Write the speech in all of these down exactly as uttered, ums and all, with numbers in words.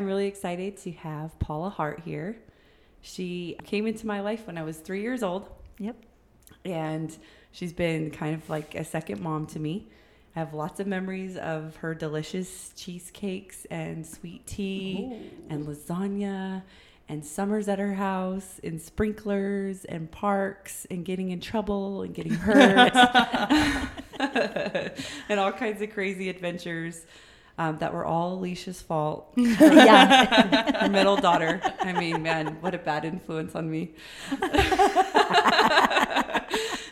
I'm really excited to have Paula Hart here. She came into my life when I was three years old. Yep. And she's been kind of like a second mom to me. I have lots of memories of her delicious cheesecakes and sweet tea Ooh. And lasagna and summers at her house and sprinklers and parks and getting in trouble and getting hurt and all kinds of crazy adventures. Um, that were all Alicia's fault. Yeah. Her middle daughter. I mean, man, what a bad influence on me.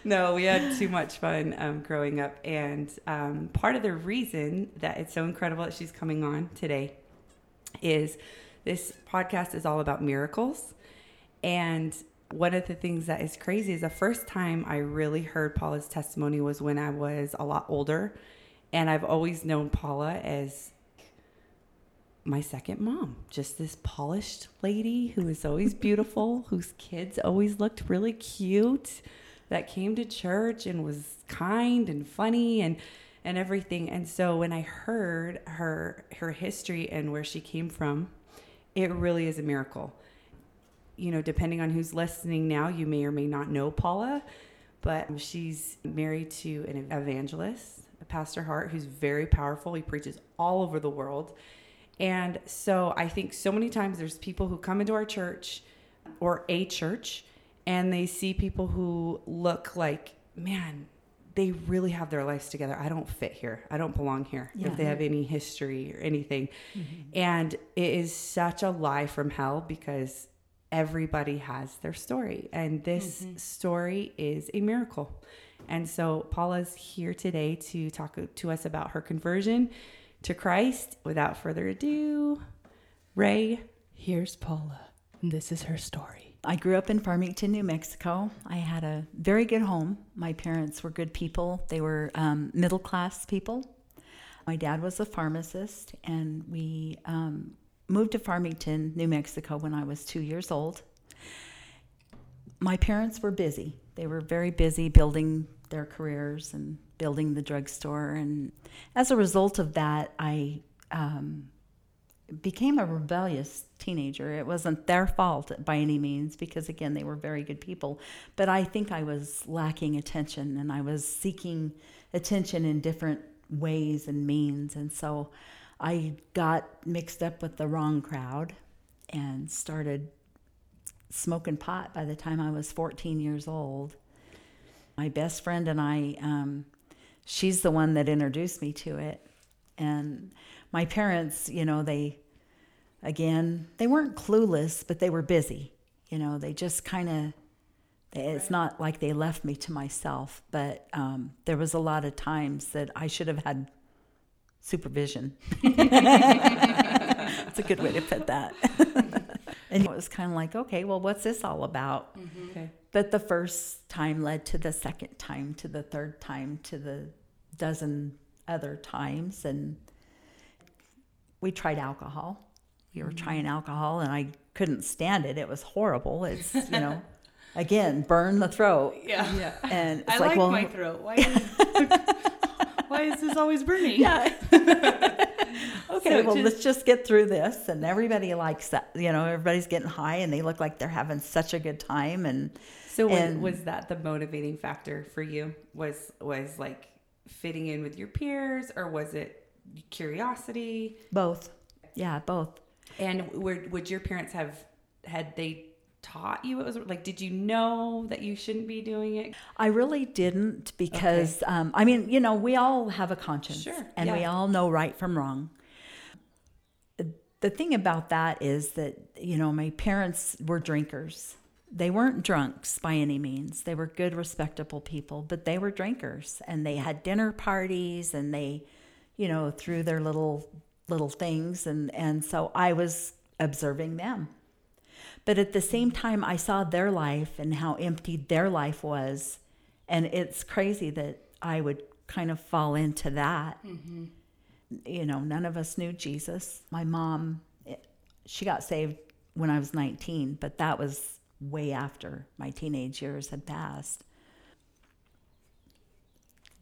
No, we had too much fun um, growing up. And um, part of the reason that it's so incredible that she's coming on today is this podcast is all about miracles. And one of the things that is crazy is the first time I really heard Paula's testimony was when I was a lot older. And I've always known Paula as my second mom, just this polished lady who is always beautiful, whose kids always looked really cute, that came to church and was kind and funny and, and everything. And so when I heard her, her history and where she came from, it really is a miracle. You know, depending on who's listening now, you may or may not know Paula, but she's married to an evangelist, Pastor Hart, who's very powerful. He preaches all over the world. And so I think so many times there's people who come into our church or a church and they see people who look like, man, they really have their lives together. I don't fit here. I don't belong here. Yeah. If they have any history or anything. Mm-hmm. And it is such a lie from hell because everybody has their story. And this mm-hmm. story is a miracle. And so Paula's here today to talk to us about her conversion to Christ. Without further ado, Ray. Here's Paula. This is her story. I grew up in Farmington, New Mexico. I had a very good home. My parents were good people. They were um, middle-class people. My dad was a pharmacist, and we um, moved to Farmington, New Mexico when I was two years old. My parents were busy. They were very busy building their careers and building the drugstore. And as a result of that, I um, became a rebellious teenager. It wasn't their fault by any means because, again, they were very good people. But I think I was lacking attention, and I was seeking attention in different ways and means. And so I got mixed up with the wrong crowd and started smoking pot by the time I was fourteen years old. My best friend and I, um, she's the one that introduced me to it. And my parents, you know, they, again, they weren't clueless, but they were busy. You know, they just kind of, it's not like they left me to myself, but um, there was a lot of times that I should have had supervision. That's a good way to put that. And it was kind of like, okay, well, what's this all about? Mm-hmm. Okay. But the first time led to the second time, to the third time, to the dozen other times. And we tried alcohol. We were mm-hmm. trying alcohol, and I couldn't stand it. It was horrible. It's, you know, again, burn the throat. Yeah. yeah. And it's I like, like well, my throat. Why is, why is this always burning? Yeah. Okay, so well, just, let's just get through this. And everybody likes that. You know, everybody's getting high, and they look like they're having such a good time. And so and, was that the motivating factor for you? Was was like fitting in with your peers, or was it curiosity? Both. Yeah, both. And were, would your parents have, had they taught you? It was like, did you know that you shouldn't be doing it? I really didn't because, okay. um, I mean, you know, we all have a conscience. Sure. And yeah. we all know right from wrong. The thing about that is that, you know, my parents were drinkers. They weren't drunks by any means. They were good, respectable people, but they were drinkers, and they had dinner parties, and they, you know, threw their little little things. And, and so I was observing them. But at the same time, I saw their life and how empty their life was. And it's crazy that I would kind of fall into that. Mm-hmm. You know, none of us knew Jesus. My mom, she got saved when I was nineteen, but that was way after my teenage years had passed.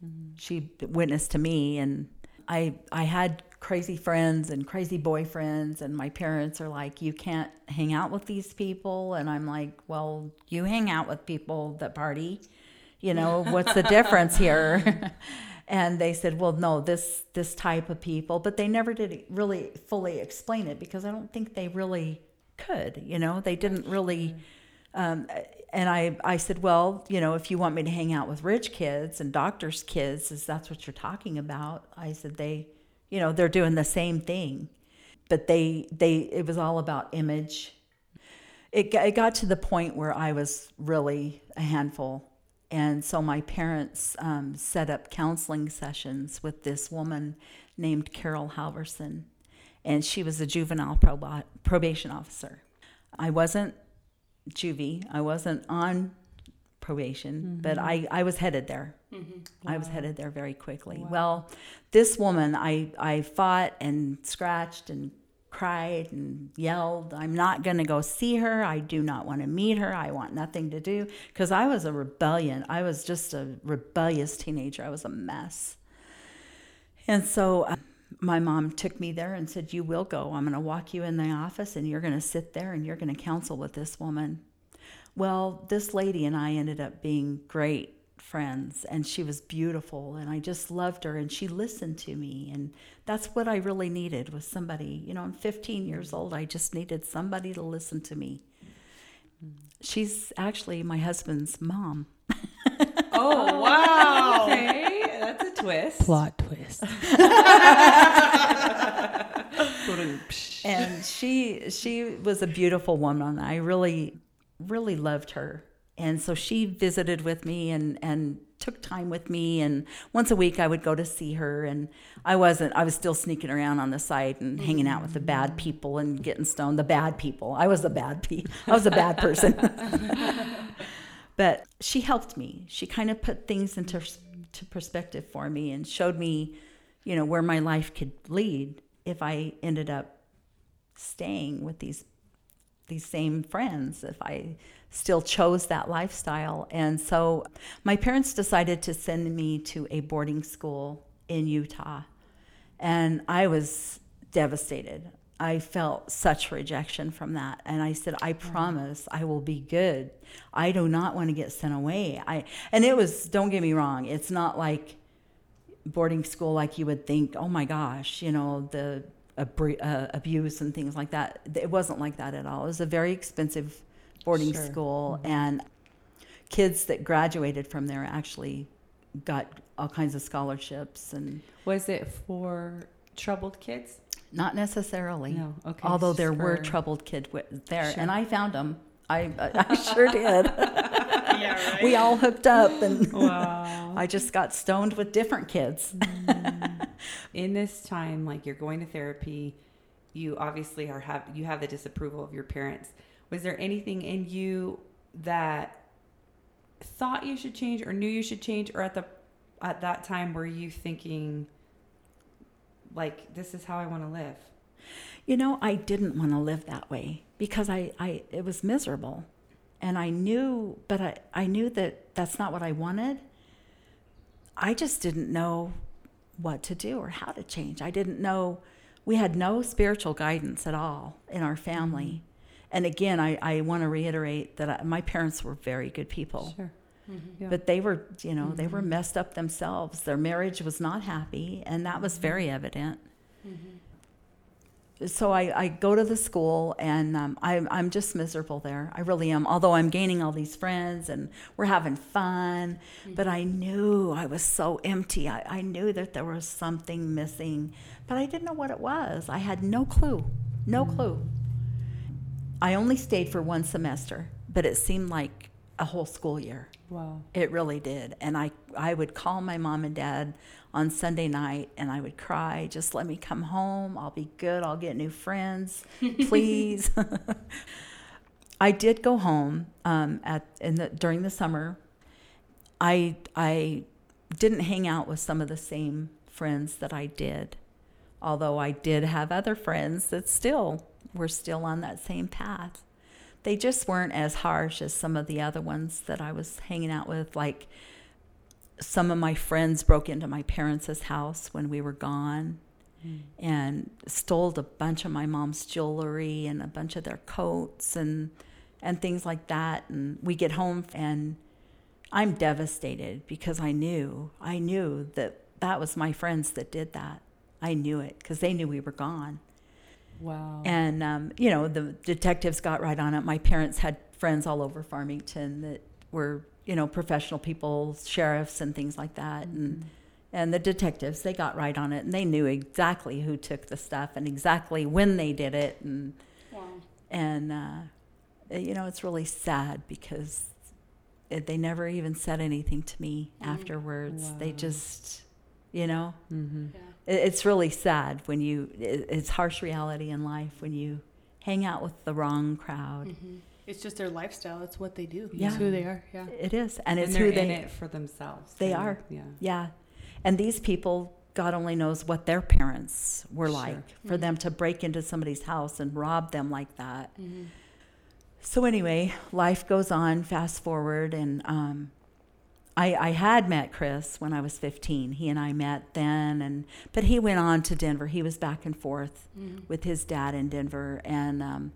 Mm-hmm. She witnessed to me, and I I had crazy friends and crazy boyfriends, and my parents are like, you can't hang out with these people. And I'm like, well, you hang out with people that party, you know, what's the difference here? And they said, well, no, this this type of people, but they never did really fully explain it because I don't think they really could, you know, they didn't really. Um, and I, I said, well, you know, if you want me to hang out with rich kids and doctors' kids, is that's what you're talking about? I said, they, you know, they're doing the same thing, but they, they, it was all about image. It, it got to the point where I was really a handful. And so my parents um, set up counseling sessions with this woman named Carol Halverson, and she was a juvenile prob- probation officer. I wasn't juvie. I wasn't on probation, mm-hmm. but I, I was headed there. Mm-hmm. Wow. I was headed there very quickly. Wow. Well, this woman, I, I fought and scratched and cried and yelled, I'm not going to go see her. I do not want to meet her. I want nothing to do. Because I was a rebellion. I was just a rebellious teenager. I was a mess. And so uh, my mom took me there and said, you will go. I'm going to walk you in the office and you're going to sit there and you're going to counsel with this woman. Well, this lady and I ended up being great friends, and she was beautiful, and I just loved her, and she listened to me, and that's what I really needed, was somebody. You know, I'm fifteen years old. I just needed somebody to listen to me. She's actually my husband's mom. Oh, wow. Okay, that's a twist. Plot twist. And she she was a beautiful woman. I really, really loved her. And so she visited with me and, and took time with me. And once a week I would go to see her. And I wasn't, I was still sneaking around on the side and hanging out with the bad people and getting stoned. The bad people. I was the bad pe- I was a bad person. But she helped me. She kind of put things into to perspective for me and showed me, you know, where my life could lead if I ended up staying with these these same friends, if I still chose that lifestyle. And so my parents decided to send me to a boarding school in Utah. And I was devastated. I felt such rejection from that. And I said, I promise I will be good. I do not want to get sent away. I and it was, don't get me wrong, it's not like boarding school like you would think, oh my gosh, you know, the abuse and things like that. It wasn't like that at all. It was a very expensive boarding sure. school, mm-hmm. and kids that graduated from there actually got all kinds of scholarships. And was it for troubled kids? Not necessarily. No. Okay. Although there for... were troubled kids there, sure. and I found them. I I sure did. Yeah, right? We all hooked up, and wow. I just got stoned with different kids. In this time, like, you're going to therapy, you obviously are have you have the disapproval of your parents. Was there anything in you that thought you should change or knew you should change, or at the at that time were you thinking, like, this is how I want to live? You know, I didn't want to live that way because I, I it was miserable. And I knew, but I, I knew that that's not what I wanted. I just didn't know what to do or how to change. I didn't know. We had no spiritual guidance at all in our family. And again, I, I want to reiterate that I, my parents were very good people. Sure. Mm-hmm. Yeah. But they were, you know, mm-hmm. they were messed up themselves. Their marriage was not happy, and that was mm-hmm. very evident. Mm-hmm. So I, I go to the school, and um, I, I'm just miserable there. I really am, although I'm gaining all these friends, and we're having fun. Mm-hmm. But I knew I was so empty. I, I knew that there was something missing, but I didn't know what it was. I had no clue, no mm-hmm. clue. I only stayed for one semester, but it seemed like a whole school year. Wow. It really did. And I, I would call my mom and dad on Sunday night, and I would cry, just let me come home. I'll be good. I'll get new friends. Please. I did go home um, at in the, during the summer. I I didn't hang out with some of the same friends that I did, although I did have other friends that still... were still on that same path. They just weren't as harsh as some of the other ones that I was hanging out with. Like, some of my friends broke into my parents' house when we were gone. mm. and stole a bunch of my mom's jewelry and a bunch of their coats and and things like that. And we get home and I'm devastated because I knew, I knew that that was my friends that did that. I knew it because they knew we were gone. Wow. And, um, you know, the detectives got right on it. My parents had friends all over Farmington that were, you know, professional people, sheriffs and things like that. Mm-hmm. And and the detectives, they got right on it, and they knew exactly who took the stuff and exactly when they did it. And, yeah. and uh, you know, it's really sad because it, they never even said anything to me mm-hmm. afterwards. Wow. They just, you know, mm-hmm. yeah. it, it's really sad when you, it, it's harsh reality in life when you hang out with the wrong crowd. Mm-hmm. It's just their lifestyle. It's what they do. Yeah. It's who they are. Yeah, it is, and, and it's who they in it for themselves. They and, are. Yeah, yeah. And these people, God only knows what their parents were sure. like. For mm-hmm. them to break into somebody's house and rob them like that. Mm-hmm. So anyway, life goes on. Fast forward, and um, I, I had met Chris when I was fifteen. He and I met then, and but he went on to Denver. He was back and forth mm-hmm. with his dad in Denver, and. Um,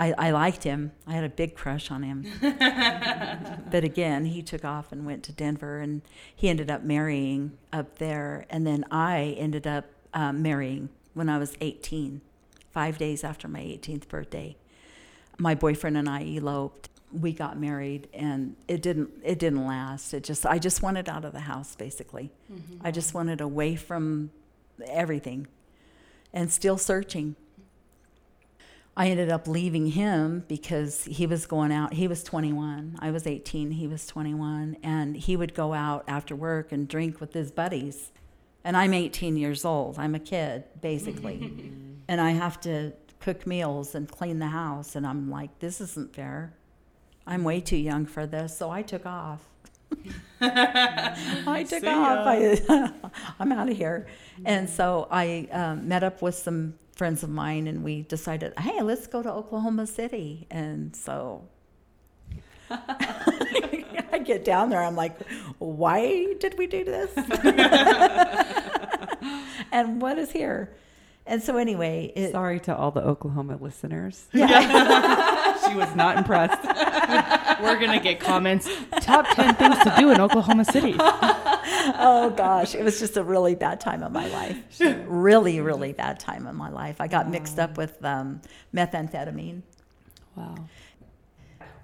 I, I liked him. I had a big crush on him. But again, he took off and went to Denver, and he ended up marrying up there. And then I ended up um, marrying when I was eighteen, five days after my eighteenth birthday. My boyfriend and I eloped. We got married, and it didn't it didn't last. It just I just wanted out of the house, basically. Mm-hmm. I just wanted away from everything, and still searching. I ended up leaving him because he was going out. He was twenty-one. I was eighteen. He was twenty-one. And he would go out after work and drink with his buddies. And I'm eighteen years old. I'm a kid, basically. And I have to cook meals and clean the house. And I'm like, this isn't fair. I'm way too young for this. So I took off. I took See off. I, I'm out of here. And so I um, met up with some friends of mine, and we decided, hey, let's go to Oklahoma City. And so I get down there. I'm like, why did we do this? And what is here? And so anyway. It, Sorry to all the Oklahoma listeners. Yeah. She was not impressed. We're going to get comments. Top ten things to do in Oklahoma City. Oh, gosh. It was just a really bad time of my life. Sure. Really, really bad time of my life. I got wow. mixed up with um, methamphetamine. Wow.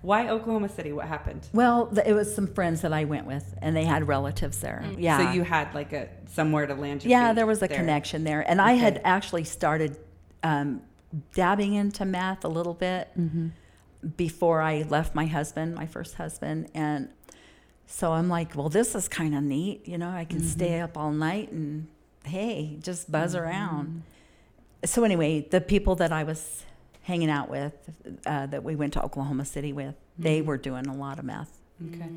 Why Oklahoma City? What happened? Well, it was some friends that I went with, and they had relatives there. Mm. Yeah. So you had like a somewhere to land your Yeah, there was a there. connection there. And okay. I had actually started um, dabbing into meth a little bit mm-hmm. before I left my husband, my first husband, and so I'm like, well, this is kind of neat. You know, I can mm-hmm. stay up all night and, hey, just buzz mm-hmm. around. So anyway, the people that I was hanging out with, uh, that we went to Oklahoma City with, mm-hmm. they were doing a lot of meth. Okay.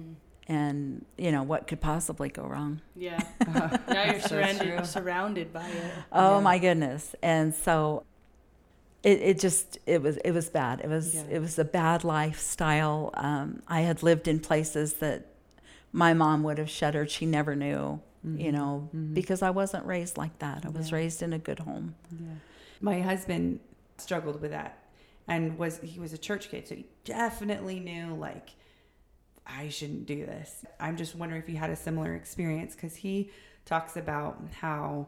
And, you know, what could possibly go wrong? Yeah. Uh, now you're surrounded, surrounded by it. Oh, yeah. My goodness. And so it, it just, it was, it was bad. It was, yeah. it was a bad lifestyle. Um, I had lived in places that my mom would have shuddered. She never knew, mm-hmm. you know, mm-hmm. because I wasn't raised like that. I was yeah. raised in a good home. Yeah. My husband struggled with that, and was he was a church kid, so he definitely knew, like, I shouldn't do this. I'm just wondering if you had a similar experience, because he talks about how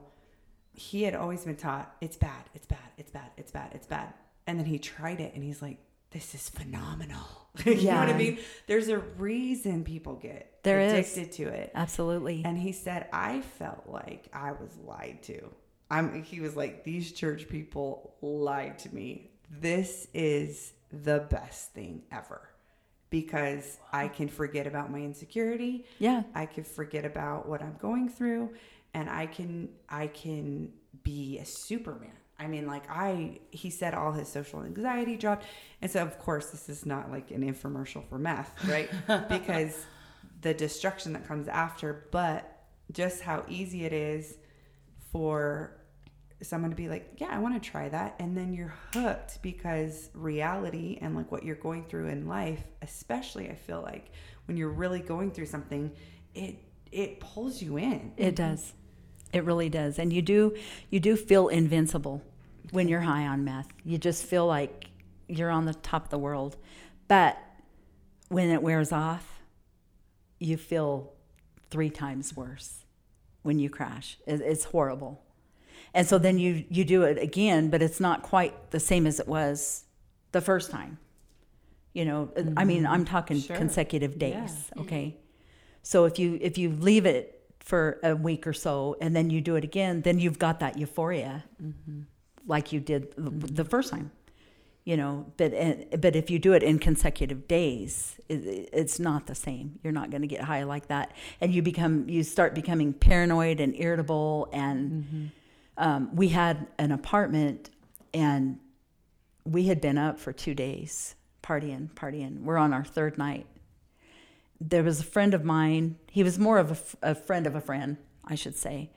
he had always been taught, it's bad, it's bad, it's bad, it's bad, it's bad. And then he tried it, and he's like, this is phenomenal. You yeah. know what I mean? There's a reason people get there addicted is. to it. Absolutely. And he said, I felt like I was lied to. I'm, he was like, these church people lied to me. This is the best thing ever, because I can forget about my insecurity. Yeah. I can forget about what I'm going through, and I can, I can be a Superman. I mean, like I, he said all his social anxiety dropped. And so, of course, this is not like an infomercial for meth, right? Because the destruction that comes after, but just how easy it is for someone to be like, yeah, I want to try that. And then you're hooked, because reality and like what you're going through in life, especially I feel like when you're really going through something, it, it pulls you in. It does. It really does. And you do you do feel invincible when you're high on meth. You just feel like you're on the top of the world. But when it wears off, you feel three times worse when you crash. It's horrible. And so then you, you do it again, but it's not quite the same as it was the first time. You know, mm-hmm. I mean, I'm talking sure. consecutive days, yeah. okay? So if you if you leave it for a week or so and then you do it again, then you've got that euphoria mm-hmm. like you did mm-hmm. the first time. You know, but but if you do it in consecutive days, it, it's not the same. You're not going to get high like that, and you become you start becoming paranoid and irritable. And mm-hmm. um, we had an apartment, and we had been up for two days partying, partying. We're on our third night. There was a friend of mine. He was more of a, a friend of a friend, I should say.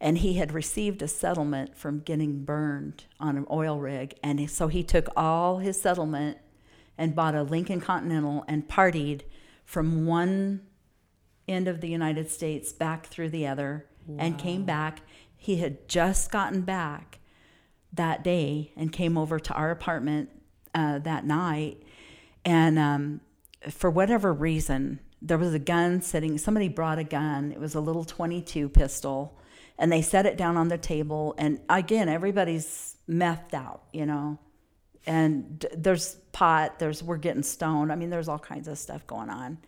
And he had received a settlement from getting burned on an oil rig. And so he took all his settlement and bought a Lincoln Continental and partied from one end of the United States back through the other wow. and came back. He had just gotten back that day and came over to our apartment uh, that night. And um, for whatever reason, there was a gun sitting. Somebody brought a gun. It was a little twenty-two pistol. And they set it down on the table. And again, everybody's methed out, you know. And d- there's pot, there's we're getting stoned. I mean, there's all kinds of stuff going on.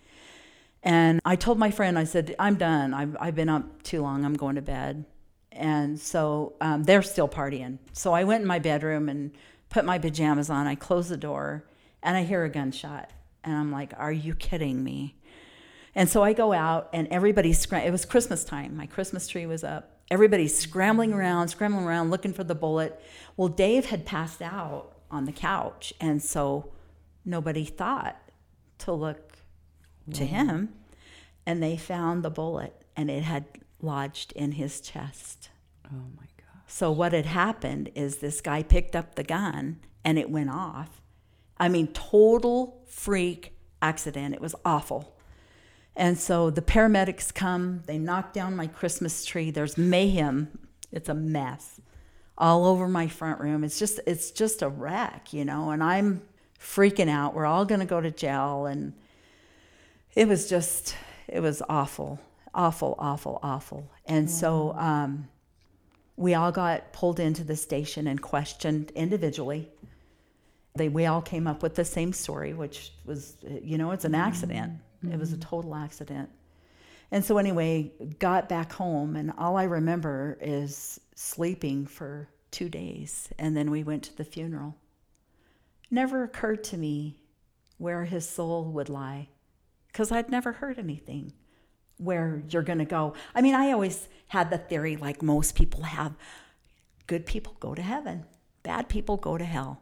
And I told my friend, I said, I'm done. I've, I've been up too long. I'm going to bed. And so um, they're still partying. So I went in my bedroom and put my pajamas on. I closed the door, and I hear a gunshot. And I'm like, are you kidding me? And so I go out, and everybody's scrambling. It was Christmas time. My Christmas tree was up. Everybody's scrambling around, scrambling around, looking for the bullet. Well, Dave had passed out on the couch, and so nobody thought to look yeah. to him. And they found the bullet, and it had lodged in his chest. Oh, my God. So what had happened is this guy picked up the gun, and it went off. I mean, total freak accident. It was awful. And so the paramedics come, they knock down my Christmas tree. There's mayhem. It's a mess all over my front room. It's just it's just a wreck, you know, and I'm freaking out. We're all going to go to jail. And it was just, it was awful, awful, awful, awful. And wow. so um, we all got pulled into the station and questioned individually. They, we all came up with the same story, which was, you know, it's an accident. Mm. It was a total accident. And so anyway, got back home, and all I remember is sleeping for two days, and then we went to the funeral. Never occurred to me where his soul would lie, because I'd never heard anything where you're going to go. I mean, I always had the theory, like most people have, good people go to heaven, bad people go to hell.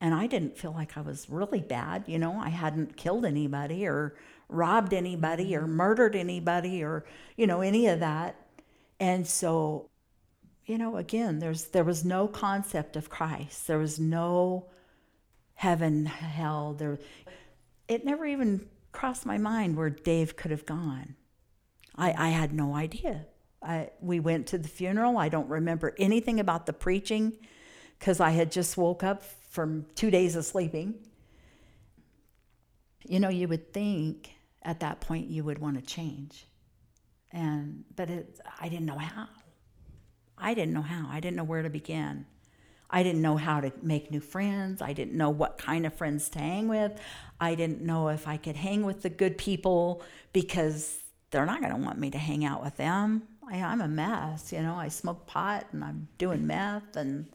And I didn't feel like I was really bad, you know. I hadn't killed anybody or robbed anybody or murdered anybody or, you know, any of that. And so, you know, again, there's there was no concept of Christ. There was no heaven, hell. There, it never even crossed my mind where Dave could have gone. I, I had no idea. I, we went to the funeral. I don't remember anything about the preaching because I had just woke up from two days of sleeping. You know, you would think at that point you would want to change. And but it, I didn't know how. I didn't know how. I didn't know where to begin. I didn't know how to make new friends. I didn't know what kind of friends to hang with. I didn't know if I could hang with the good people because they're not going to want me to hang out with them. I, I'm a mess, you know. I smoke pot and I'm doing meth and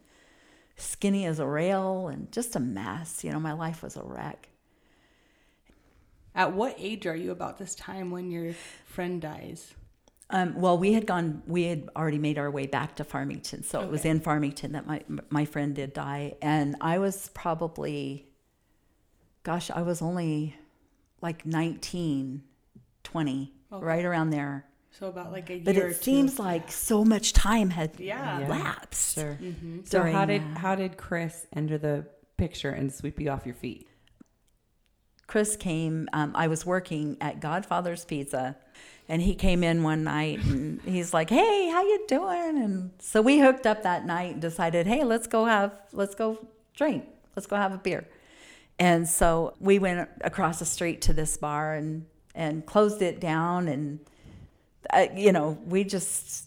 skinny as a rail and just a mess. You know, my life was a wreck. At what age are you about this time when your friend dies? Um, well, we had gone, we had already made our way back to Farmington. So okay. It was in Farmington that my, my friend did die. And I was probably, gosh, I was only like nineteen, twenty, okay. right around there. So about like a year but it or two. Seems like so much time had yeah. lapsed. Sure. Mm-hmm. So how did that. how did Chris enter the picture and sweep you off your feet? Chris came, um, I was working at Godfather's Pizza, and he came in one night, and he's like, "Hey, how you doing?" And so we hooked up that night and decided, hey, let's go have, let's go drink. Let's go have a beer. And so we went across the street to this bar and, and closed it down. And, uh, you know, we just,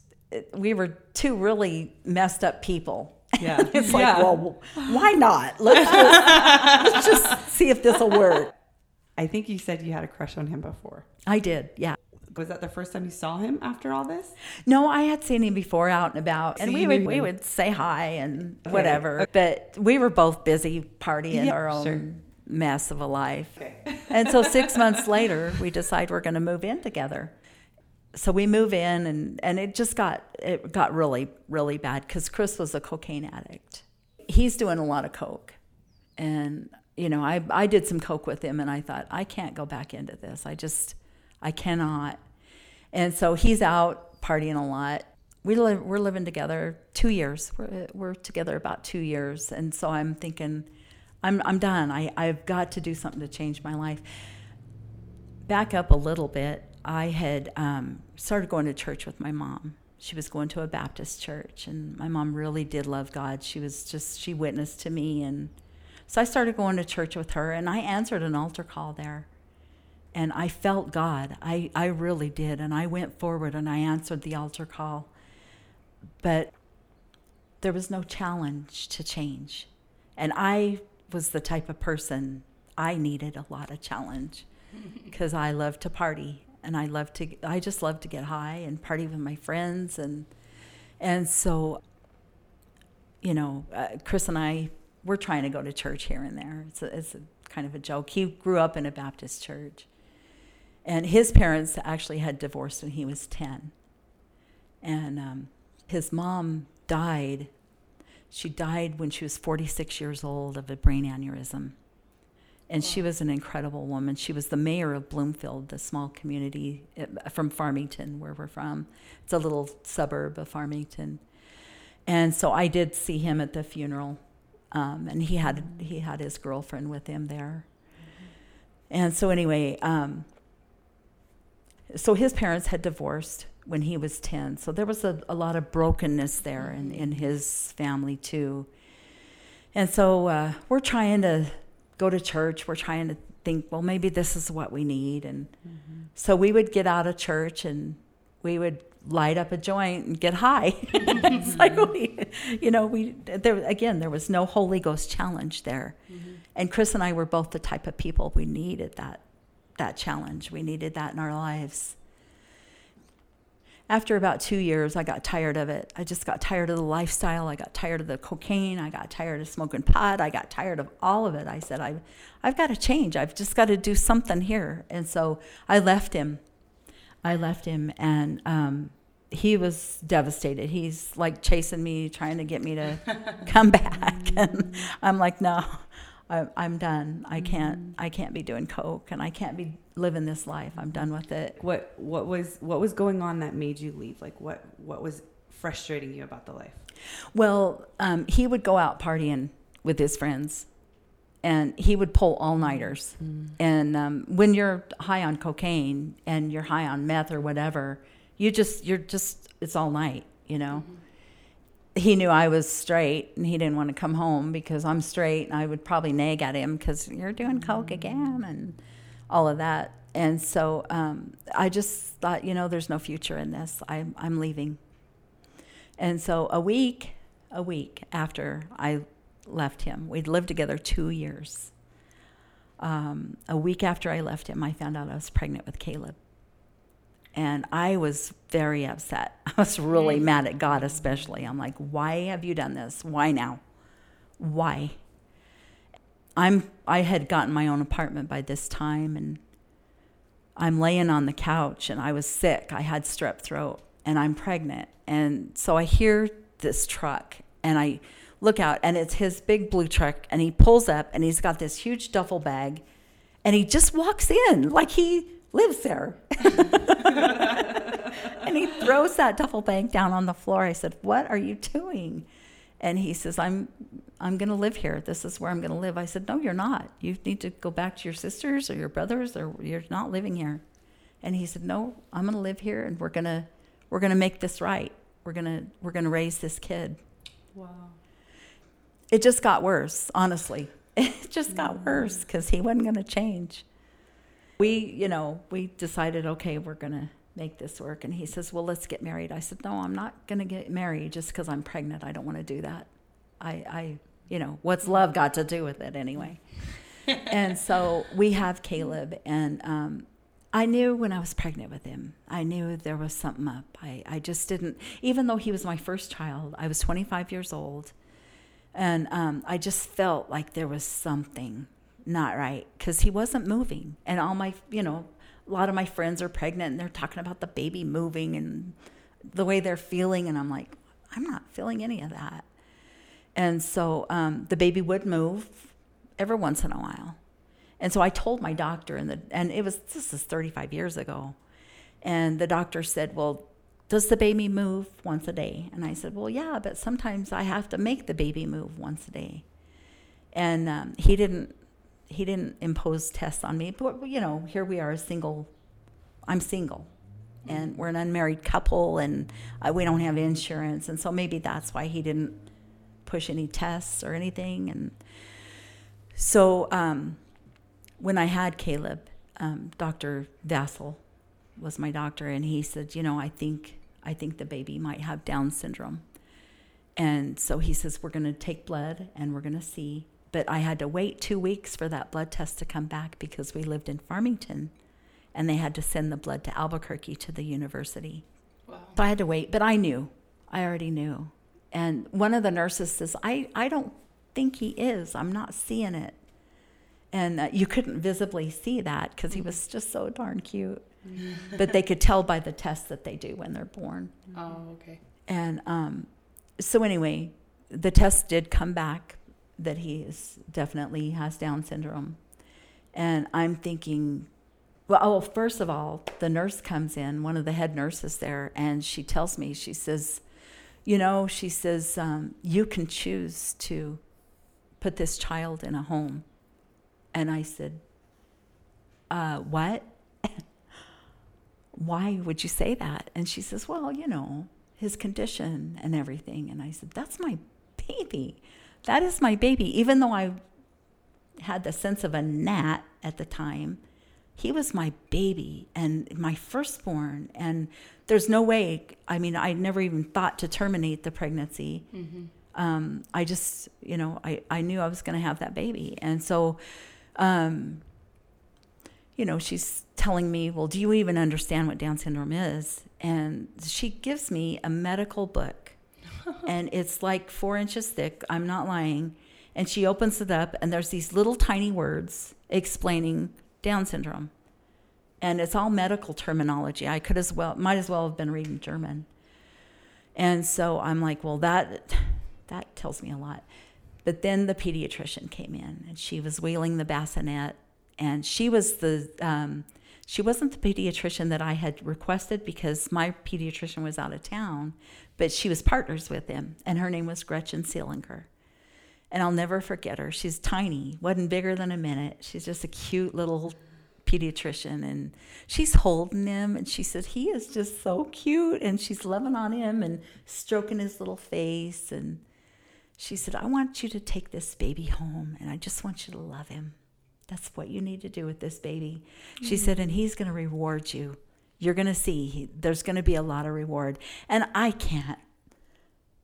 we were two really messed up people. Yeah. It's like, yeah. Well, why not? Let's just, let's just see if this will work. I think you said you had a crush on him before. I did, yeah. Was that the first time you saw him after all this? No, I had seen him before out and about. So and we would him. we would say hi and okay. whatever. Okay. But we were both busy partying yeah, our own sure. mess of a life. Okay. And so six months later, we decide we're going to move in together. So we move in, and, and it just got it got really, really bad because Chris was a cocaine addict. He's doing a lot of coke. And, you know, I, I did some coke with him, and I thought, I can't go back into this. I just, I cannot. And so he's out partying a lot. We live, we're living together two years. We're, we're together about two years. And so I'm thinking, I'm I'm done. I, I've got to do something to change my life. Back up a little bit. I had um, started going to church with my mom. She was going to a Baptist church. And my mom really did love God. She was just, she witnessed to me. And so I started going to church with her. And I answered an altar call there. And I felt God. I, I really did. And I went forward and I answered the altar call. But there was no challenge to change. And I was the type of person, I needed a lot of challenge because I love to party. And I love to, I just love to get high and party with my friends. And, and so, you know, uh, Chris and I, we're trying to go to church here and there. It's a, it's a kind of a joke. He grew up in a Baptist church. And his parents actually had divorced when he was ten. And um, his mom died. She died when she was forty-six years old of a brain aneurysm. And wow. She was an incredible woman. She was the mayor of Bloomfield, the small community from Farmington, where we're from. It's a little suburb of Farmington. And so I did see him at the funeral. Um, and he had he had his girlfriend with him there. And so anyway... Um, So his parents had divorced when he was ten. So there was a, a lot of brokenness there in, in his family, too. And so uh, we're trying to go to church. We're trying to think, well, maybe this is what we need. And mm-hmm. so we would get out of church, and we would light up a joint and get high. It's like, we, you know, we there again, there was no Holy Ghost challenge there. Mm-hmm. And Chris and I were both the type of people we needed that. that challenge. We needed that in our lives. After about two years, I got tired of it. I just got tired of the lifestyle. I got tired of the cocaine. I got tired of smoking pot. I got tired of all of it. I said, I've, I've got to change. I've just got to do something here. And so I left him. I left him, and um, he was devastated. He's like chasing me, trying to get me to come back. And I'm like, no. I, I'm done. I can't. I can't be doing coke, and I can't be living this life. I'm done with it. What What was What was going on that made you leave? Like what What was frustrating you about the life? Well, um, he would go out partying with his friends, and he would pull all nighters. Mm. And um, when you're high on cocaine and you're high on meth or whatever, you just you're just it's all night, you know. Mm-hmm. He knew I was straight, and he didn't want to come home because I'm straight, and I would probably nag at him because you're doing coke again and all of that. And so um, I just thought, you know, there's no future in this. I'm, I'm leaving. And so a week, a week after I left him, we'd lived together two years. Um, a week after I left him, I found out I was pregnant with Caleb. And I was very upset. I was really mad at God, especially. I'm like, why have you done this? Why now? Why? I'm, I had gotten my own apartment by this time, and I'm laying on the couch, and I was sick. I had strep throat, and I'm pregnant. And so I hear this truck, and I look out, and it's his big blue truck, and he pulls up, and he's got this huge duffel bag, and he just walks in like he... lives there. And he throws that duffel bag down on the floor. I said, what are you doing? And he says, I'm I'm going to live here. This is where I'm going to live. I said, no, you're not. You need to go back to your sisters or your brothers, or you're not living here. And he said, no, I'm going to live here, and we're going to we're going to make this right. We're going to we're going to raise this kid. Wow. It just got worse, honestly. It just mm-hmm. got worse because he wasn't going to change. We, you know, we decided, okay, we're going to make this work. And he says, well, let's get married. I said, no, I'm not going to get married just because I'm pregnant. I don't want to do that. I, I, you know, what's love got to do with it anyway? And so we have Caleb. And um, I knew when I was pregnant with him, I knew there was something up. I, I just didn't, even though he was my first child, I was twenty-five years old. And um, I just felt like there was something not right, because he wasn't moving. And all my, you know, a lot of my friends are pregnant, and they're talking about the baby moving and the way they're feeling. And I'm like, I'm not feeling any of that. And so um, the baby would move every once in a while. And so I told my doctor, and the, and it was, this is thirty-five years ago. And the doctor said, well, does the baby move once a day? And I said, well, yeah, but sometimes I have to make the baby move once a day. And um, he didn't, he didn't impose tests on me, but you know, here we are, a single, I'm single, and we're an unmarried couple, and uh, we don't have insurance, and so maybe that's why he didn't push any tests or anything. And so um, when I had Caleb, um, Doctor Vassel was my doctor, and he said, you know, I think I think the baby might have Down syndrome. And so he says, we're going to take blood, and we're going to see. But I had to wait two weeks for that blood test to come back, because we lived in Farmington, and they had to send the blood to Albuquerque to the university. Wow. So I had to wait, but I knew. I already knew. And one of the nurses says, I, I don't think he is. I'm not seeing it. And uh, you couldn't visibly see that, because he was just so darn cute. But they could tell by the tests that they do when they're born. Oh, okay. And um, so anyway, the test did come back that he is definitely has Down syndrome. And I'm thinking, well, oh, first of all, the nurse comes in, one of the head nurses there, and she tells me, she says, you know, she says, um, you can choose to put this child in a home. And I said, uh, what? Why would you say that? And she says, well, you know, his condition and everything. And I said, that's my baby. That is my baby. Even though I had the sense of a gnat at the time, he was my baby and my firstborn. And there's no way, I mean, I never even thought to terminate the pregnancy. Mm-hmm. Um, I just, you know, I, I knew I was going to have that baby. And so, um, you know, she's telling me, well, do you even understand what Down syndrome is? And she gives me a medical book, and it's like four inches thick. I'm not lying. And she opens it up, and there's these little tiny words explaining Down syndrome. And it's all medical terminology. I could as well, might as well have been reading German. And so I'm like, well, that, that tells me a lot. But then the pediatrician came in, and she was wheeling the bassinet. And she was the, um, she wasn't the pediatrician that I had requested, because my pediatrician was out of town, but she was partners with him, and her name was Gretchen Seelinger. And I'll never forget her. She's tiny, wasn't bigger than a minute. She's just a cute little pediatrician, and she's holding him, and she said, he is just so cute, and she's loving on him and stroking his little face. And she said, I want you to take this baby home, and I just want you to love him. That's what you need to do with this baby. She mm-hmm. said, and he's going to reward you. You're going to see. He, there's going to be a lot of reward. And I can't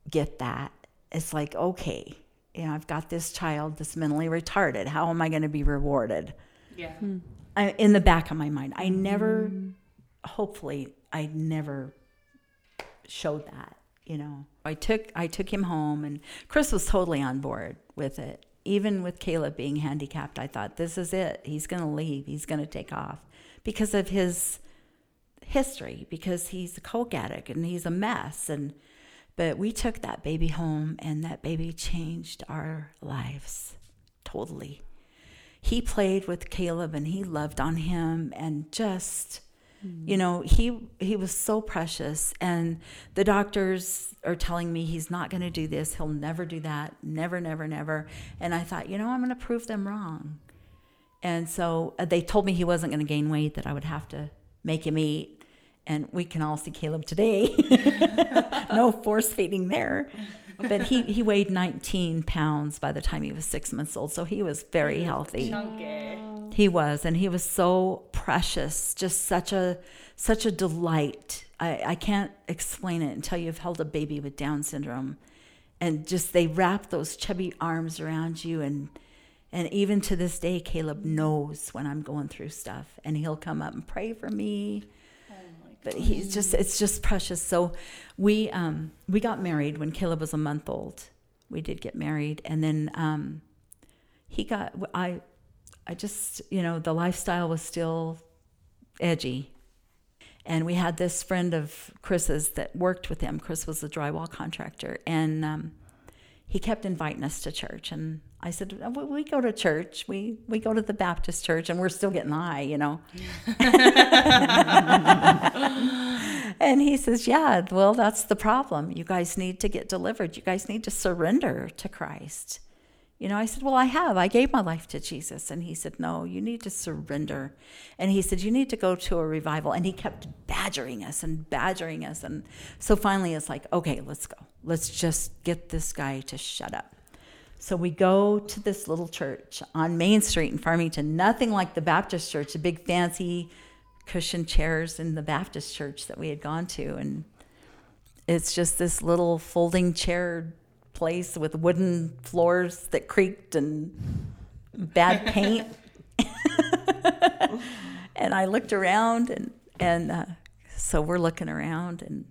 get that. It's like, okay, you know, I've got this child that's mentally retarded. How am I going to be rewarded? Yeah. Mm. I, in the back of my mind. I never, mm. hopefully, I never showed that, you know. I took I took him home, and Chris was totally on board with it. Even with Caleb being handicapped, I thought, this is it. He's going to leave. He's going to take off, because of his history, because he's a coke addict and he's a mess. And but we took that baby home, and that baby changed our lives totally. He played with Caleb, and he loved on him, and just Mm. You know, he he was so precious, and the doctors are telling me he's not going to do this. He'll never do that. Never, never, never. And I thought, you know, I'm going to prove them wrong. And so they told me he wasn't going to gain weight, that I would have to make him eat. And we can all see Caleb today. No force feeding there. But he, he weighed nineteen pounds by the time he was six months old. So he was very healthy. Chunky. He was. And he was so precious. Just such a such a delight. I, I can't explain it until you've held a baby with Down syndrome. And just they wrap those chubby arms around you. And, and even to this day, Caleb knows when I'm going through stuff. And he'll come up and pray for me. But he's just, it's just precious. So we um, we got married when Caleb was a month old. We did get married. And then um, he got, I I just, you know, the lifestyle was still edgy. And we had this friend of Chris's that worked with him. Chris was a drywall contractor. And um, he kept inviting us to church. And I said, we go to church. We we go to the Baptist church, and we're still getting high, you know. And he says, yeah, well, that's the problem. You guys need to get delivered. You guys need to surrender to Christ. You know, I said, well, I have. I gave my life to Jesus. And he said, no, you need to surrender. And he said, you need to go to a revival. And he kept badgering us and badgering us. And so finally it's like, okay, let's go. Let's just get this guy to shut up. So we go to this little church on Main Street in Farmington, nothing like the Baptist church, the big fancy cushion chairs in the Baptist church that we had gone to. And it's just this little folding chair place with wooden floors that creaked and bad paint. And I looked around, and, and uh, so we're looking around, and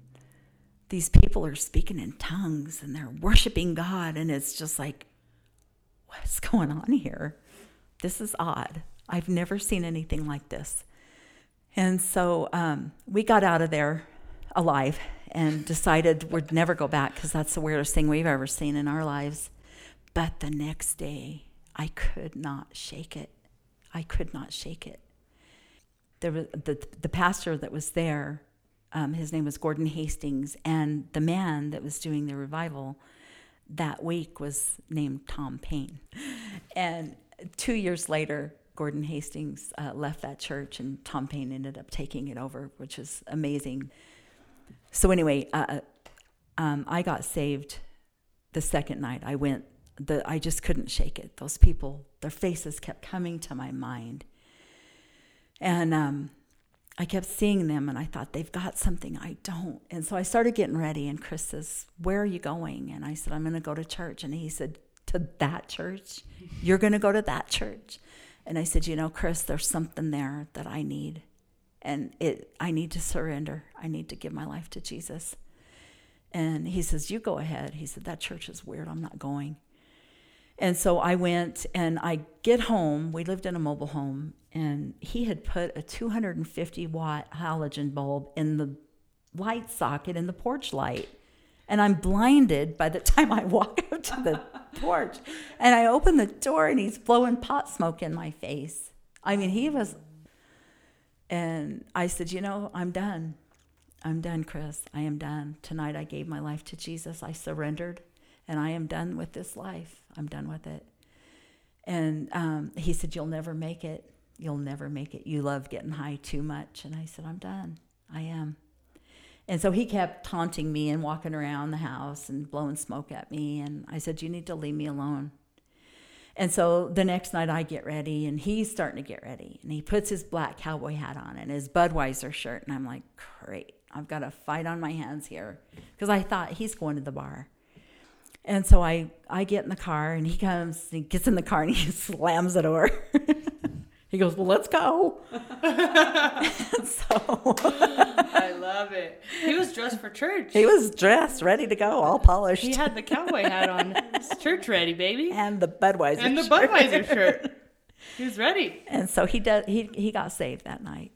these people are speaking in tongues, and they're worshiping God, and it's just like, what's going on here? This is odd. I've never seen anything like this. And so um, we got out of there alive and decided we'd never go back, because that's the weirdest thing we've ever seen in our lives. But the next day, I could not shake it. I could not shake it. There was the, the pastor that was there, um, his name was Gordon Hastings, and the man that was doing the revival that week was named Tom Payne. And two years later, Gordon Hastings uh, left that church, and Tom Payne ended up taking it over, which is amazing. So anyway, uh, um, I got saved the second night I went. The, I just couldn't shake it. Those people, their faces kept coming to my mind. And um, I kept seeing them, and I thought, they've got something I don't. And so I started getting ready, and Chris says, where are you going? And I said, I'm going to go to church. And he said, to that church? You're going to go to that church? And I said, you know, Chris, there's something there that I need. And it, I need to surrender. I need to give my life to Jesus. And he says, you go ahead. He said, that church is weird. I'm not going. And so I went, and I get home. We lived in a mobile home, and he had put a two hundred fifty watt halogen bulb in the light socket in the porch light. And I'm blinded by the time I walk up to the porch. And I open the door, and he's blowing pot smoke in my face. I mean, he was. And I said, you know, I'm done. I'm done, Chris. I am done. Tonight I gave my life to Jesus. I surrendered, and I am done with this life. I'm done with it. And um, he said, you'll never make it. You'll never make it. You love getting high too much. And I said, I'm done. I am. And so he kept taunting me and walking around the house and blowing smoke at me. And I said, you need to leave me alone. And so the next night I get ready, and he's starting to get ready. And he puts his black cowboy hat on and his Budweiser shirt. And I'm like, great, I've got a fight on my hands here. Because I thought, he's going to the bar. And so I, I get in the car, and he comes, and he gets in the car, and he slams the door. He goes, well, let's go. So I love it. He was dressed for church. He was dressed, ready to go, all polished. He had the cowboy hat on. It's church ready, baby. And the Budweiser shirt. And the shirt. Budweiser shirt. He was ready. And so he does. He he got saved that night.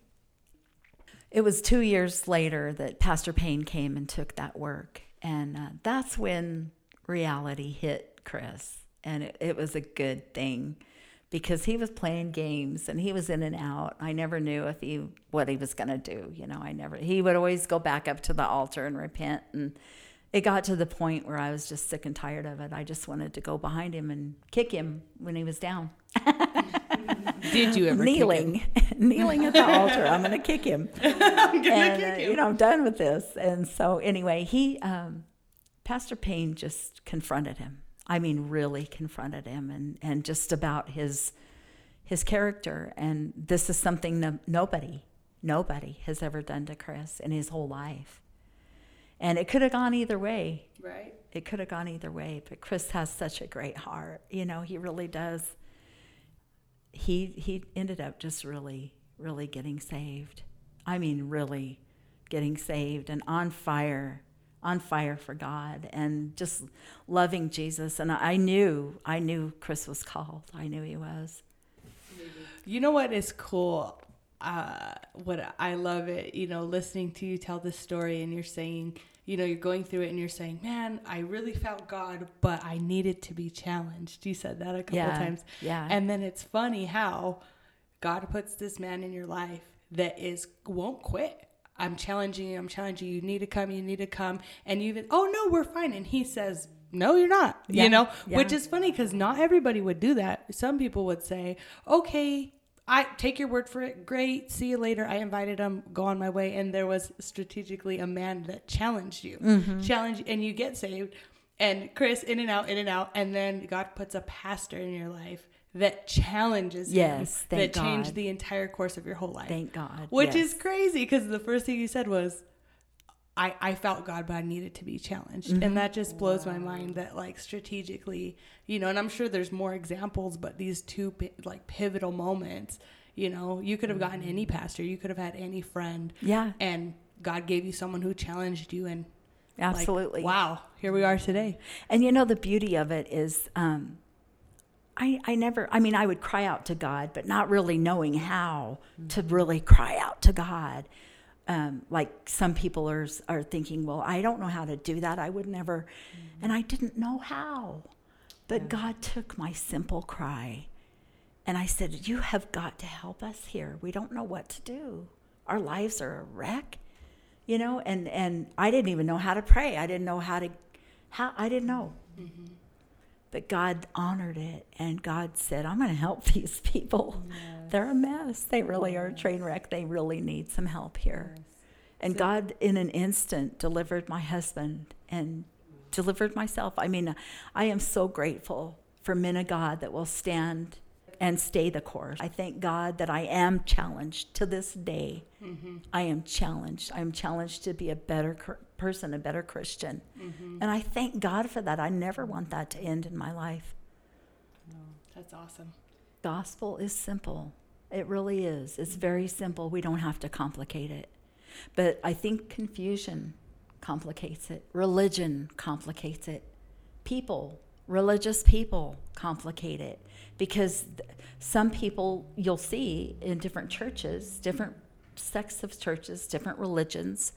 It was two years later that Pastor Payne came and took that work. And uh, that's when reality hit Chris. And it, it was a good thing. because he was playing games and he was in and out. I never knew if he what he was going to do. You know, I never. He would always go back up to the altar and repent. And it got to the point where I was just sick and tired of it. I just wanted to go behind him and kick him when he was down. Did you ever kneeling, kneeling at the altar? I'm going to kick him. I'm going to kick him. You know, I'm done with this. And so anyway, he, um, Pastor Payne, just confronted him. I mean, really confronted him, and, and just about his his character. And this is something no, nobody, nobody has ever done to Chris in his whole life. And it could have gone either way. Right. It could have gone either way. But Chris has such a great heart. You know, he really does. He he ended up just really, really getting saved. I mean, really getting saved and on fire, on fire for God and just loving Jesus. And I knew, I knew Chris was called. I knew he was. You know what is cool? Uh, what I love it, you know, listening to you tell this story, and you're saying, you know, you're going through it and you're saying, man, I really felt God, but I needed to be challenged. You said that a couple yeah, of times. Yeah. And then it's funny how God puts this man in your life that is, won't quit. I'm challenging you. I'm challenging you. You need to come. You need to come. And you even, oh no, we're fine. And he says, no, you're not, yeah, you know, yeah. Which is funny because not everybody would do that. Some people would say, okay, I take your word for it. Great. See you later. I invited him. Go on my way. And there was strategically a man that challenged you, mm-hmm. challenge, and you get saved. And Chris, in and out, in and out. And then God puts a pastor in your life that challenges yes, you, thank that changed God. The entire course of your whole life. Thank God. Which yes. is crazy because the first thing you said was, I, I felt God, but I needed to be challenged. Mm-hmm. And that just blows wow. my mind that, like, strategically, you know, and I'm sure there's more examples, but these two, like, pivotal moments, you know, you could have gotten any pastor, you could have had any friend. Yeah. And God gave you someone who challenged you and, absolutely. Like, wow, here we are today. And, you know, the beauty of it is... um I, I never, I mean, I would cry out to God, but not really knowing how mm-hmm. to really cry out to God. Um, like some people are are thinking, well, I don't know how to do that. I would never, mm-hmm. and I didn't know how. But yeah. God took my simple cry. And I said, you have got to help us here. We don't know what to do. Our lives are a wreck, you know, and, and I didn't even know how to pray. I didn't know how to, how I didn't know. Mm-hmm. But God honored it, and God said, I'm going to help these people. Yes. They're a mess. They really yes. are a train wreck. They really need some help here. Yes. And so, God, in an instant, delivered my husband and delivered myself. I mean, I am so grateful for men of God that will stand and stay the course. I thank God that I am challenged to this day. Mm-hmm. I am challenged. I am challenged to be a better cr- person, a better Christian. Mm-hmm. And I thank God for that. I never want that to end in my life. No, that's awesome. Gospel is simple. It really is. It's very simple. We don't have to complicate it. But I think confusion complicates it. Religion complicates it. People Religious people complicate it because th- some people you'll see in different churches, different sects of churches, different religions,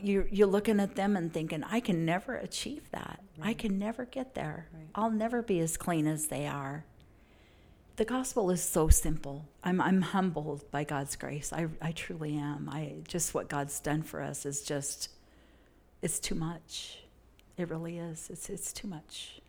you're, you're looking at them and thinking, I can never achieve that. Right. I can never get there. Right. I'll never be as clean as they are. The gospel is so simple. I'm I'm humbled by God's grace. I, I truly am. I just what God's done for us is just, it's too much. It really is. It's it's too much.